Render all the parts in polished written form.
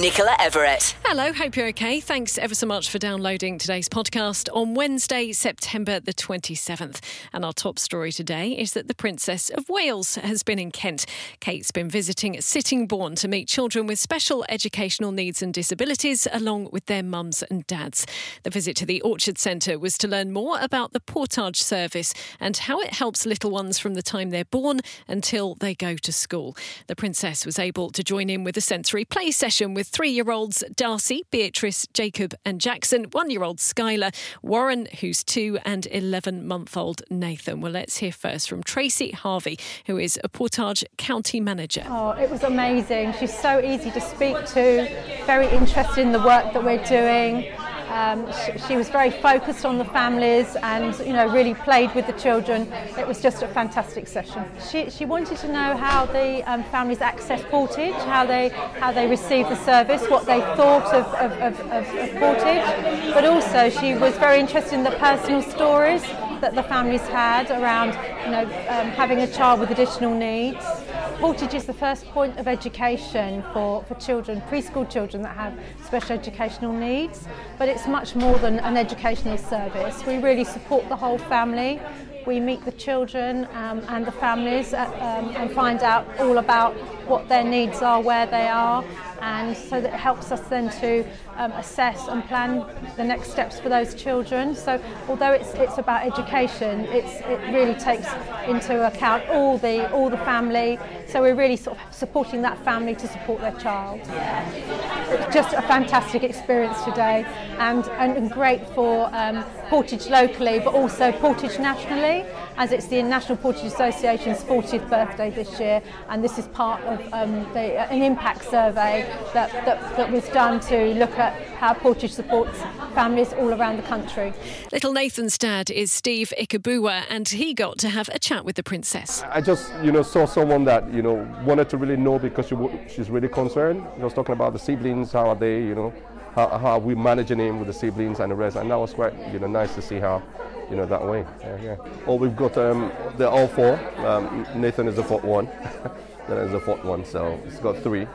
Nicola Everett. Hello, hope you're okay. Thanks ever so much for downloading today's podcast on Wednesday, September the 27th. And our top story today is that the Princess of Wales has been in Kent. Kate's been visiting Sittingbourne to meet children with special educational needs and disabilities, along with their mums and dads. The visit to the Orchard Centre was to learn more about the Portage service and how it helps little ones from the time they're born until they go to school. The Princess was able to join in with a sensory play session with three-year-olds Darcy, Beatrice, Jacob and Jackson, one-year-old Skylar, Warren, who's 2, and 11-month-old Nathan. Well, let's hear first from Tracy Harvey, who is a Portage County Manager. Oh, it was amazing. She's so easy to speak to, very interested in the work that we're doing. She was very focused on the families and, you know, really played with the children. It was just a fantastic session. She wanted to know how the families access Portage, how they receive the service, what they thought of Portage, but also she was very interested in the personal stories that the families had around, you know, having a child with additional needs. Portage is the first point of education for children, preschool children that have special educational needs, but it's much more than an educational service. We really support the whole family. We meet the children and the families and find out all about what their needs are, where they are, and so that it helps us then to assess and plan the next steps for those children. So although it's about education, it really takes into account all the family. So we're really sort of supporting that family to support their child. It's just a fantastic experience today, and great for Portage locally, but also Portage nationally, as it's the National Portage Association's 40th birthday this year, and this is part of an impact survey that was done to look at how Portage supports families all around the country. Little Nathan's dad is Steve Ikabuwa, and he got to have a chat with the Princess. I just, you know, saw someone that, you know, wanted to really know, because she's really concerned. I was talking about the siblings, how are they, you know, how are we managing him with the siblings and the rest, and that was quite, you know, nice to see how, you know, that way. Yeah. Oh, we've got they're all 4. Nathan is the 4th one. Nathan is the 4th one, so it's got 3.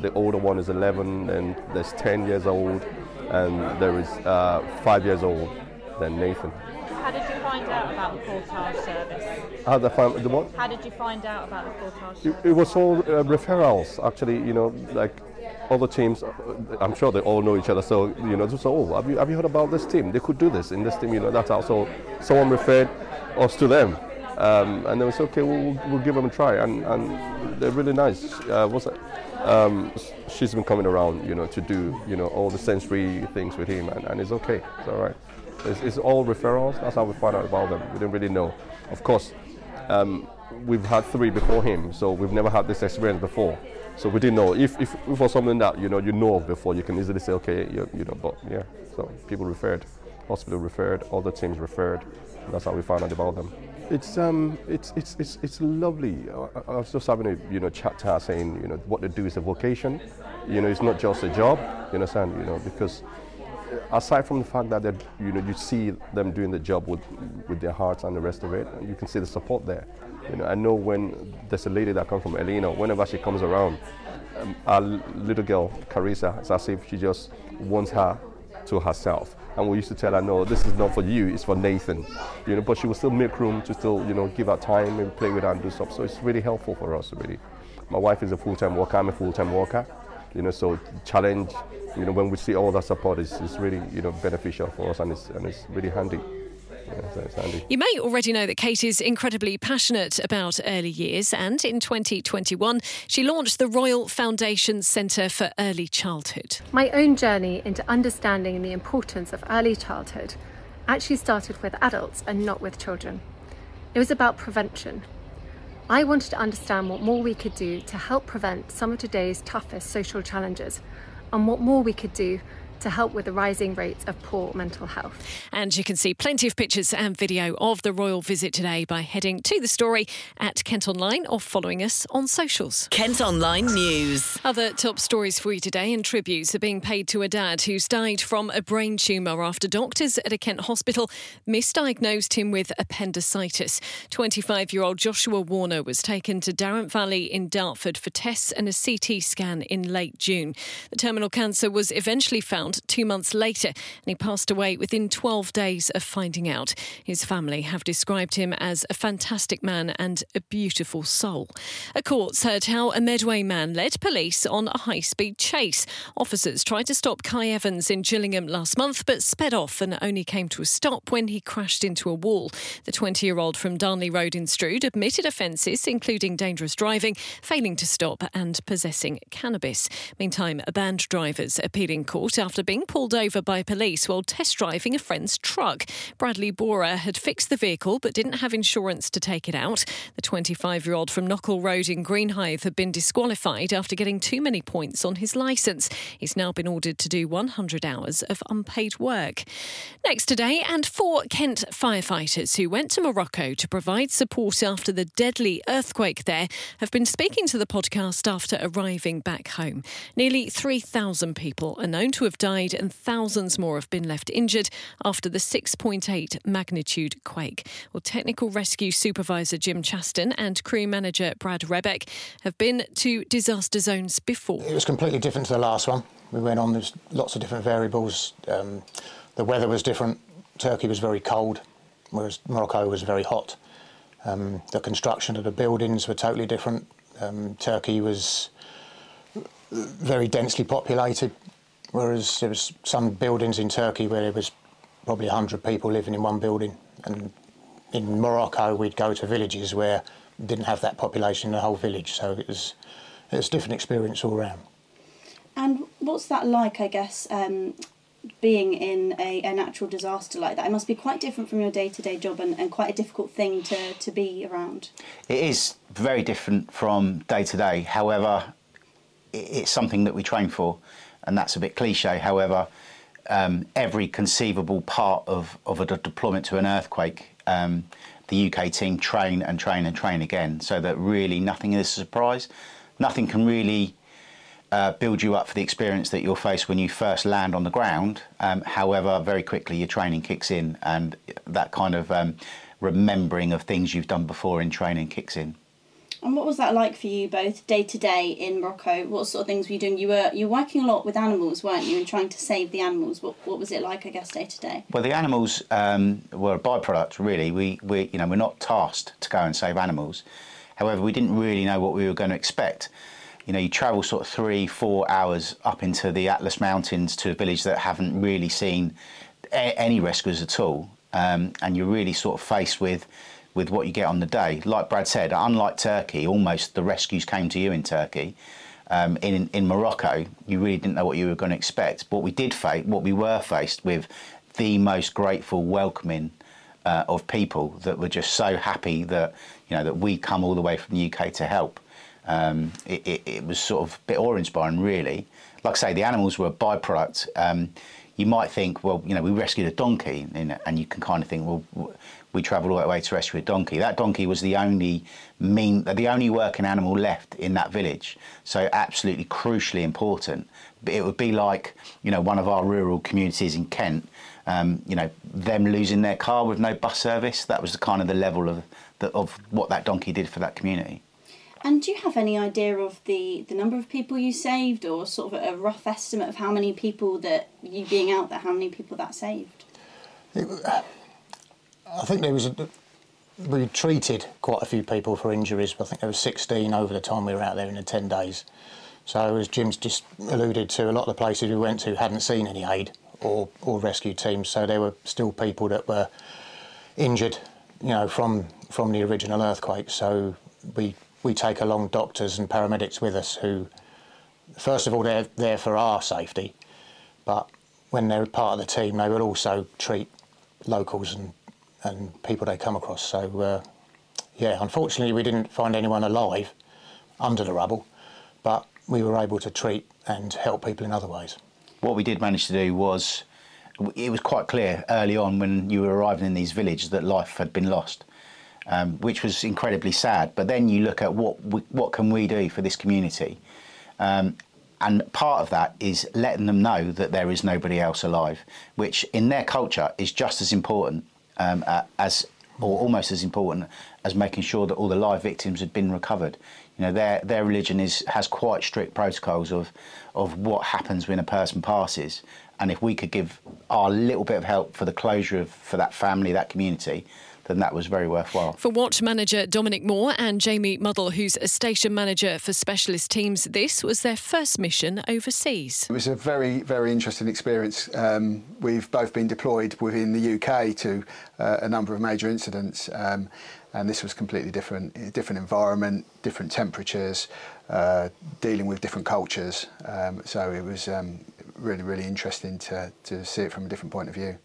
The older one is 11, and there's 10 years old, and there is 5 years old. Then Nathan. How did you find out about the Portage service? How did you find out about the Portage service? It was all referrals, actually. You know, like, other teams, I'm sure they all know each other, so, you know, just, oh, have you heard about this team? They could do this in this team, you know, that's how. So someone referred us to them, and they was okay, we'll give them a try, and they're really nice. She's been coming around, you know, to do, you know, all the sensory things with him, and it's okay, it's all right. It's all referrals, that's how we found out about them. We didn't really know. Of course, we've had 3 before him, so we've never had this experience before. So we didn't know. If it was something that, you know of before, you can easily say, okay, you know, but yeah. So people referred, hospital referred, other teams referred. That's how we found out about them. It's lovely. I was just having a, you know, chat to her, saying, you know, what they do is a vocation. You know, it's not just a job. You understand? You know, because aside from the fact that, you know, you see them doing the job with their hearts and the rest of it, you can see the support there. You know, I know when there's a lady that comes from Elena, whenever she comes around, our little girl, Carissa, it's as if she just wants her to herself. And we used to tell her, no, this is not for you, it's for Nathan. You know, but she will still make room to still, you know, give her time and play with her and do stuff. So it's really helpful for us, really. My wife is a full-time worker, I'm a full-time worker. You know, so challenge, you know, when we see all that support, is really, you know, beneficial for us, and it's really handy. Yeah, so it's handy. You may already know that Kate is incredibly passionate about early years, and in 2021 she launched the Royal Foundation Centre for Early Childhood. My own journey into understanding the importance of early childhood actually started with adults and not with children. It was about prevention. I wanted to understand what more we could do to help prevent some of today's toughest social challenges, and what more we could do to help with the rising rates of poor mental health. And you can see plenty of pictures and video of the royal visit today by heading to the story at Kent Online or following us on socials. Kent Online News. Other top stories for you today, and tributes are being paid to a dad who's died from a brain tumour after doctors at a Kent hospital misdiagnosed him with appendicitis. 25-year-old Joshua Warner was taken to Darent Valley in Dartford for tests and a CT scan in late June. The terminal cancer was eventually found 2 months later, and he passed away within 12 days of finding out. His family have described him as a fantastic man and a beautiful soul. A court's heard how a Medway man led police on a high-speed chase. Officers tried to stop Kai Evans in Gillingham last month, but sped off and only came to a stop when he crashed into a wall. The 20-year-old from Darnley Road in Strood admitted offences, including dangerous driving, failing to stop and possessing cannabis. Meantime, a banned driver's appealed in court after being pulled over by police while test driving a friend's truck. Bradley Borer had fixed the vehicle but didn't have insurance to take it out. The 25-year-old from Knockall Road in Greenhithe had been disqualified after getting too many points on his licence. He's now been ordered to do 100 hours of unpaid work. Next today, and four Kent firefighters who went to Morocco to provide support after the deadly earthquake there have been speaking to the podcast after arriving back home. Nearly 3,000 people are known to have died and thousands more have been left injured after the 6.8 magnitude quake. Well, technical rescue supervisor Jim Chaston and crew manager Brad Rebeck have been to disaster zones before. It was completely different to the last one. We went on, there's lots of different variables. The weather was different. Turkey was very cold, whereas Morocco was very hot. The construction of the buildings were totally different. Turkey was very densely populated, whereas there was some buildings in Turkey where there was probably 100 people living in one building. And in Morocco, we'd go to villages where we didn't have that population in the whole village. So it was a different experience all round. And what's that like, I guess, being in a natural disaster like that? It must be quite different from your day-to-day job and quite a difficult thing to be around. It is very different from day-to-day. However, it's something that we train for, and that's a bit cliche. However, every conceivable part of a deployment to an earthquake, the UK team train again, so that really nothing is a surprise. Nothing can really build you up for the experience that you'll face when you first land on the ground. However, very quickly your training kicks in, and that kind of remembering of things you've done before in training kicks in. And what was that like for you both day to day in Morocco? What sort of things were you doing? You were working a lot with animals, weren't you, and trying to save the animals. What was it like, I guess, day to day? Well, the animals were a byproduct, really. We're not tasked to go and save animals. However, we didn't really know what we were going to expect. You know, you travel sort of 3-4 hours up into the Atlas Mountains to a village that haven't really seen any rescuers at all, and you're really sort of faced with what you get on the day. Like Brad said, unlike Turkey, almost the rescues came to you in Turkey. In Morocco, you really didn't know what you were going to expect. But we were faced with the most grateful, welcoming of people that were just so happy that, you know, that we come all the way from the UK to help. It was sort of a bit awe-inspiring, really. Like I say, the animals were a byproduct. You might think, well, you know, we rescued a donkey, and you can kind of think, well, we travelled all that way to rescue a donkey. That donkey was the only working animal left in that village. So absolutely crucially important. It would be like, you know, one of our rural communities in Kent, you know, them losing their car with no bus service. That was the kind of the level of what that donkey did for that community. And do you have any idea of the number of people you saved, or sort of a rough estimate of how many people that you being out there, how many people that saved? I think there was we treated quite a few people for injuries, but I think there were 16 over the time we were out there in the 10 days. So as Jim's just alluded to, a lot of the places we went to hadn't seen any aid or rescue teams, so there were still people that were injured, you know, from the original earthquake. So we take along doctors and paramedics with us who, first of all, they're there for our safety, but when they're part of the team, they will also treat locals and people they come across. So, unfortunately, we didn't find anyone alive under the rubble, but we were able to treat and help people in other ways. what we did manage to do was, it was quite clear early on when you were arriving in these villages that life had been lost, which was incredibly sad. But then you look at what can we do for this community, and part of that is letting them know that there is nobody else alive, which in their culture is just as important or almost as important as making sure that all the live victims had been recovered. You know, their religion has quite strict protocols of what happens when a person passes, and if we could give our little bit of help for the closure for that family, that community, then that was very worthwhile. For Watch Manager Dominic Moore and Jamie Muddle, who's a station manager for specialist teams, this was their first mission overseas. It was a very, very interesting experience. We've both been deployed within the UK to a number of major incidents, and this was completely different environment, different temperatures, dealing with different cultures. So it was really, really interesting to see it from a different point of view.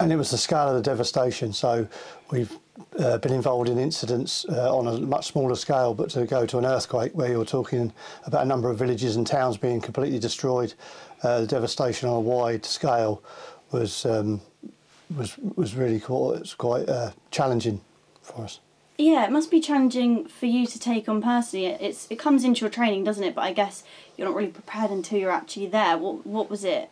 And it was the scale of the devastation, so we've been involved in incidents on a much smaller scale, but to go to an earthquake where you're talking about a number of villages and towns being completely destroyed, the devastation on a wide scale was really cool. It's quite challenging for us. Yeah, it must be challenging for you to take on personally. It comes into your training, doesn't it? But I guess you're not really prepared until you're actually there. What was it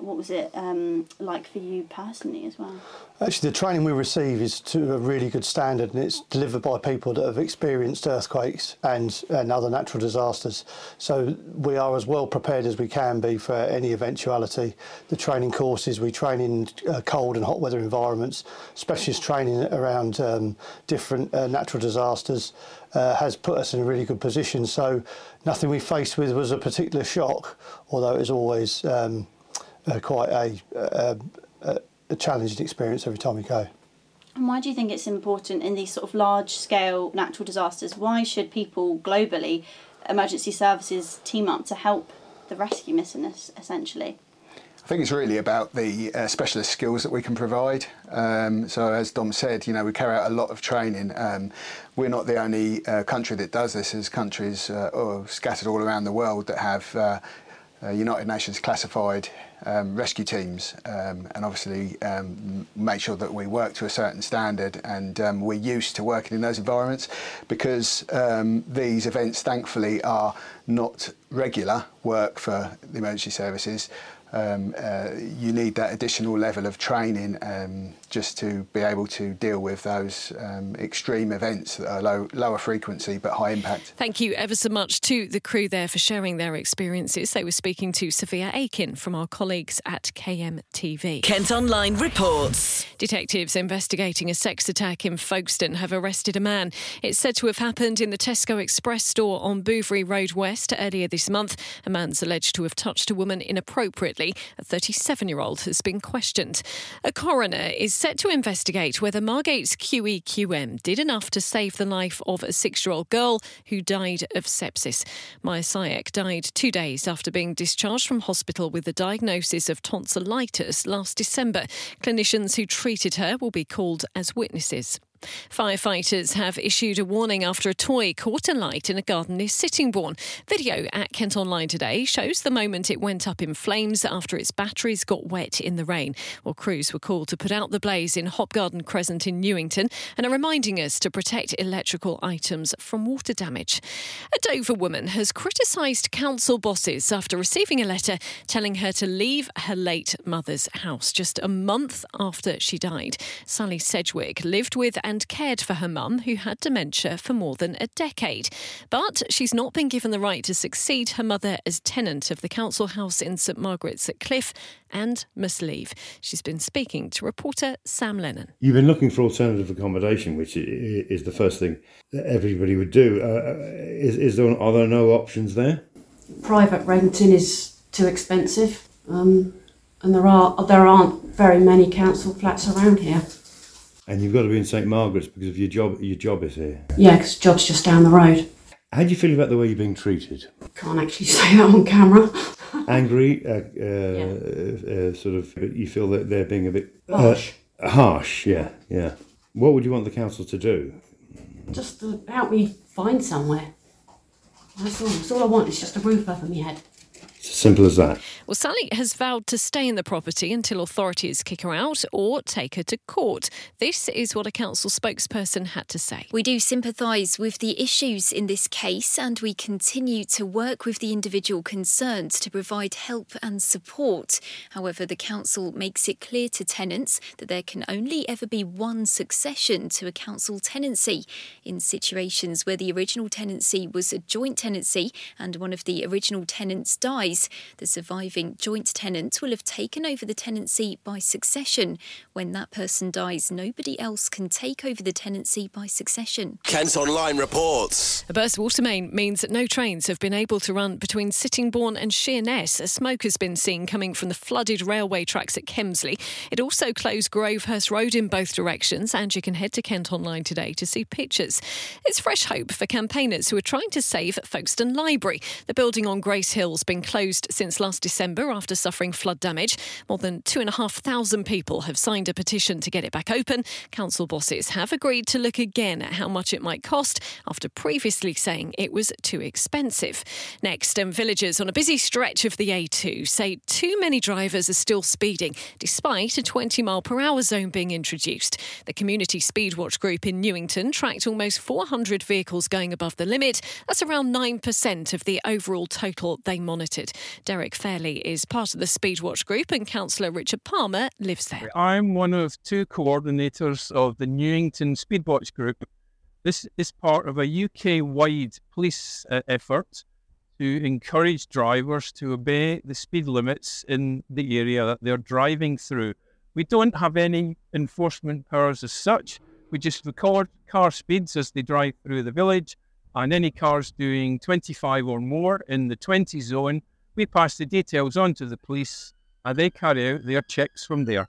like for you personally as well? Actually, the training we receive is to a really good standard, and it's delivered by people that have experienced earthquakes and other natural disasters. So we are as well prepared as we can be for any eventuality. The training courses, we train in cold and hot weather environments, specialist training around different natural disasters has put us in a really good position. So nothing we faced with was a particular shock, although it was always quite a challenging experience every time we go. And why do you think it's important in these sort of large-scale natural disasters? Why should people globally, emergency services, team up to help the rescue missioners, essentially? I think it's really about the specialist skills that we can provide. So as Dom said, you know, we carry out a lot of training. We're not the only country that does this. There's countries scattered all around the world that have United Nations classified rescue teams, and obviously make sure that we work to a certain standard, and we're used to working in those environments because these events thankfully are not regular work for the emergency services. You need that additional level of training just to be able to deal with those extreme events that are lower frequency but high impact. Thank you ever so much to the crew there for sharing their experiences. They were speaking to Sophia Aiken from our colleagues at KMTV. Kent Online reports. Detectives investigating a sex attack in Folkestone have arrested a man. It's said to have happened in the Tesco Express store on Bouverie Road West earlier this month. A man's alleged to have touched a woman inappropriately. A 37-year-old has been questioned. A coroner is set to investigate whether Margate's QEQM did enough to save the life of a 6-year-old girl who died of sepsis. Maya Sayek died 2 days after being discharged from hospital with a diagnosis of tonsillitis last December. Clinicians who treated her will be called as witnesses. Firefighters have issued a warning after a toy caught alight in a garden near Sittingbourne. Video at Kent Online today shows the moment it went up in flames after its batteries got wet in the rain. Well, crews were called to put out the blaze in Hop Garden Crescent in Newington and are reminding us to protect electrical items from water damage. A Dover woman has criticised council bosses after receiving a letter telling her to leave her late mother's house just a month after she died. Sally Sedgwick lived with and cared for her mum, who had dementia for more than a decade. But she's not been given the right to succeed her mother as tenant of the council house in St Margaret's at Cliffe, and must leave. She's been speaking to reporter Sam Lennon. You've been looking for alternative accommodation, which is the first thing that everybody would do. Are there no options there? Private renting is too expensive, and there aren't very many council flats around here. And you've got to be in St Margaret's because of your job is here. Yeah, because the job's just down the road. How do you feel about the way you're being treated? Can't actually say that on camera. Angry? Sort of, you feel that they're being a bit... Harsh, yeah. What would you want the council to do? Just to help me find somewhere. That's all I want, it's just a roof over my head. Simple as that. Well, Sally has vowed to stay in the property until authorities kick her out or take her to court. This is what a council spokesperson had to say. We do sympathise with the issues in this case, and we continue to work with the individual concerned to provide help and support. However, the council makes it clear to tenants that there can only ever be one succession to a council tenancy. In situations where the original tenancy was a joint tenancy and one of the original tenants dies, the surviving joint tenant will have taken over the tenancy by succession. When that person dies, nobody else can take over the tenancy by succession. Kent Online reports. A burst water main means that no trains have been able to run between Sittingbourne and Sheerness. A smoke has been seen coming from the flooded railway tracks at Kemsley. It also closed Grovehurst Road in both directions, and you can head to Kent Online today to see pictures. It's fresh hope for campaigners who are trying to save Folkestone Library. The building on Grace Hill's been closed since last December after suffering flood damage. More than 2,500 people have signed a petition to get it back open. Council bosses have agreed to look again at how much it might cost after previously saying it was too expensive. Next, villagers on a busy stretch of the A2 say too many drivers are still speeding despite a 20-mile-per-hour zone being introduced. The Community Speedwatch Group in Newington tracked almost 400 vehicles going above the limit. That's around 9% of the overall total they monitored. Derek Fairley is part of the Speedwatch Group, and Councillor Richard Palmer lives there. I'm one of two coordinators of the Newington Speedwatch Group. This is part of a UK-wide police effort to encourage drivers to obey the speed limits in the area that they're driving through. We don't have any enforcement powers as such. We just record car speeds as they drive through the village, and any cars doing 25 or more in the 20 zone, we pass the details on to the police and they carry out their checks from there.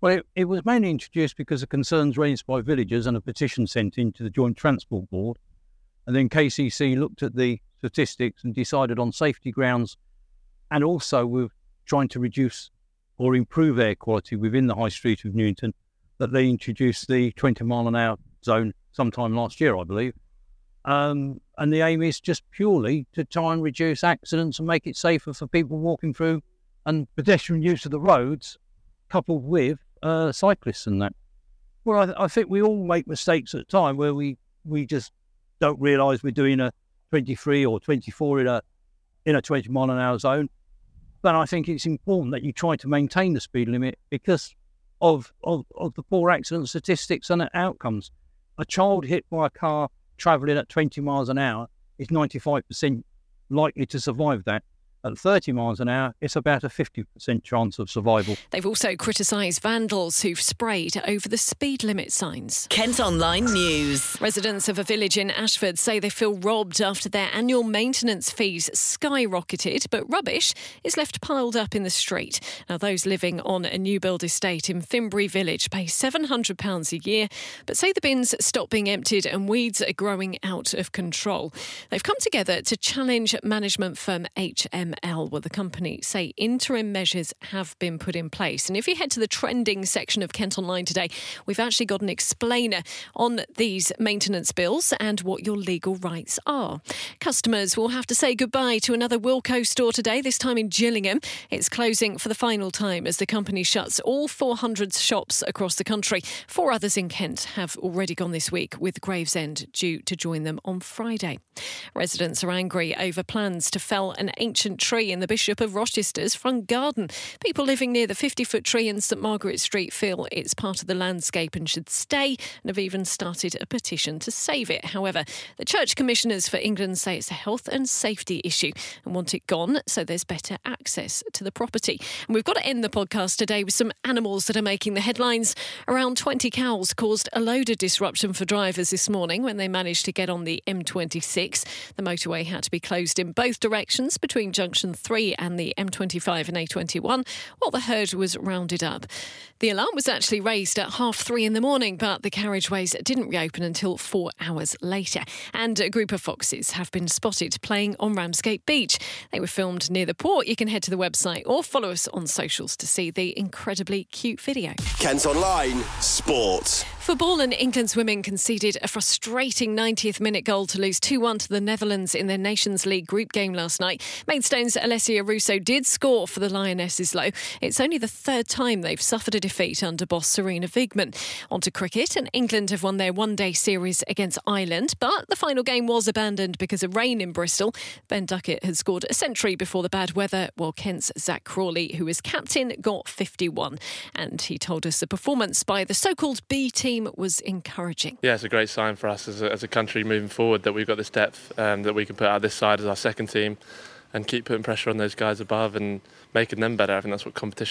Well, it was mainly introduced because of concerns raised by villagers and a petition sent in to the Joint Transport Board. And then KCC looked at the statistics and decided on safety grounds, and also we're trying to reduce or improve air quality within the high street of Newington, that they introduced the 20-mile-an-hour zone sometime last year, I believe. And the aim is just purely to try and reduce accidents and make it safer for people walking through and pedestrian use of the roads, coupled with cyclists and that. Well, I think we all make mistakes at a time where we just don't realise we're doing a 23 or 24 in a 20-mile-an-hour zone. But I think it's important that you try to maintain the speed limit because of the poor accident statistics and outcomes. A child hit by a car travelling at 20 miles an hour is 95% likely to survive that. At 30 miles an hour, it's about a 50% chance of survival. They've also criticised vandals who've sprayed over the speed limit signs. Kent Online News. Residents of a village in Ashford say they feel robbed after their annual maintenance fees skyrocketed, but rubbish is left piled up in the street. Now, those living on a new build estate in Finbury Village pay £700 a year, but say the bins stop being emptied and weeds are growing out of control. They've come together to challenge management firm HML, where the company say interim measures have been put in place. And if you head to the trending section of Kent Online today, we've actually got an explainer on these maintenance bills and what your legal rights are. Customers will have to say goodbye to another Wilko store today, this time in Gillingham. It's closing for the final time as the company shuts all 400 shops across the country. 4 others in Kent have already gone this week, with Gravesend due to join them on Friday. Residents are angry over plans to fell an ancient tree in the Bishop of Rochester's front garden. People living near the 50-foot tree in St Margaret Street feel it's part of the landscape and should stay, and have even started a petition to save it. However, the Church Commissioners for England say it's a health and safety issue and want it gone so there's better access to the property. And we've got to end the podcast today with some animals that are making the headlines. Around 20 cows caused a load of disruption for drivers this morning when they managed to get on the M26. The motorway had to be closed in both directions between Junction 3 and the M25 and A21 while the herd was rounded up. The alarm was actually raised at 3:30 in the morning, but the carriageways didn't reopen until 4 hours later. And a group of foxes have been spotted playing on Ramsgate Beach. They were filmed near the port. You can head to the website or follow us on socials to see the incredibly cute video. Kent Online Sports. Football, and England's women conceded a frustrating 90th minute goal to lose 2-1 to the Netherlands in their Nations League group game last night. Maidstone's Alessia Russo did score for the Lionesses, though. It's only the third time they've suffered a defeat under boss Serena Wiegmann. On to cricket, and England have won their one-day series against Ireland, but the final game was abandoned because of rain in Bristol. Ben Duckett had scored a century before the bad weather, while Kent's Zach Crawley, who was captain, got 51. And he told us the performance by the so-called B team was encouraging. Yeah, it's a great sign for us as a country moving forward that we've got this depth that we can put out this side as our second team and keep putting pressure on those guys above and making them better. I think that's what competition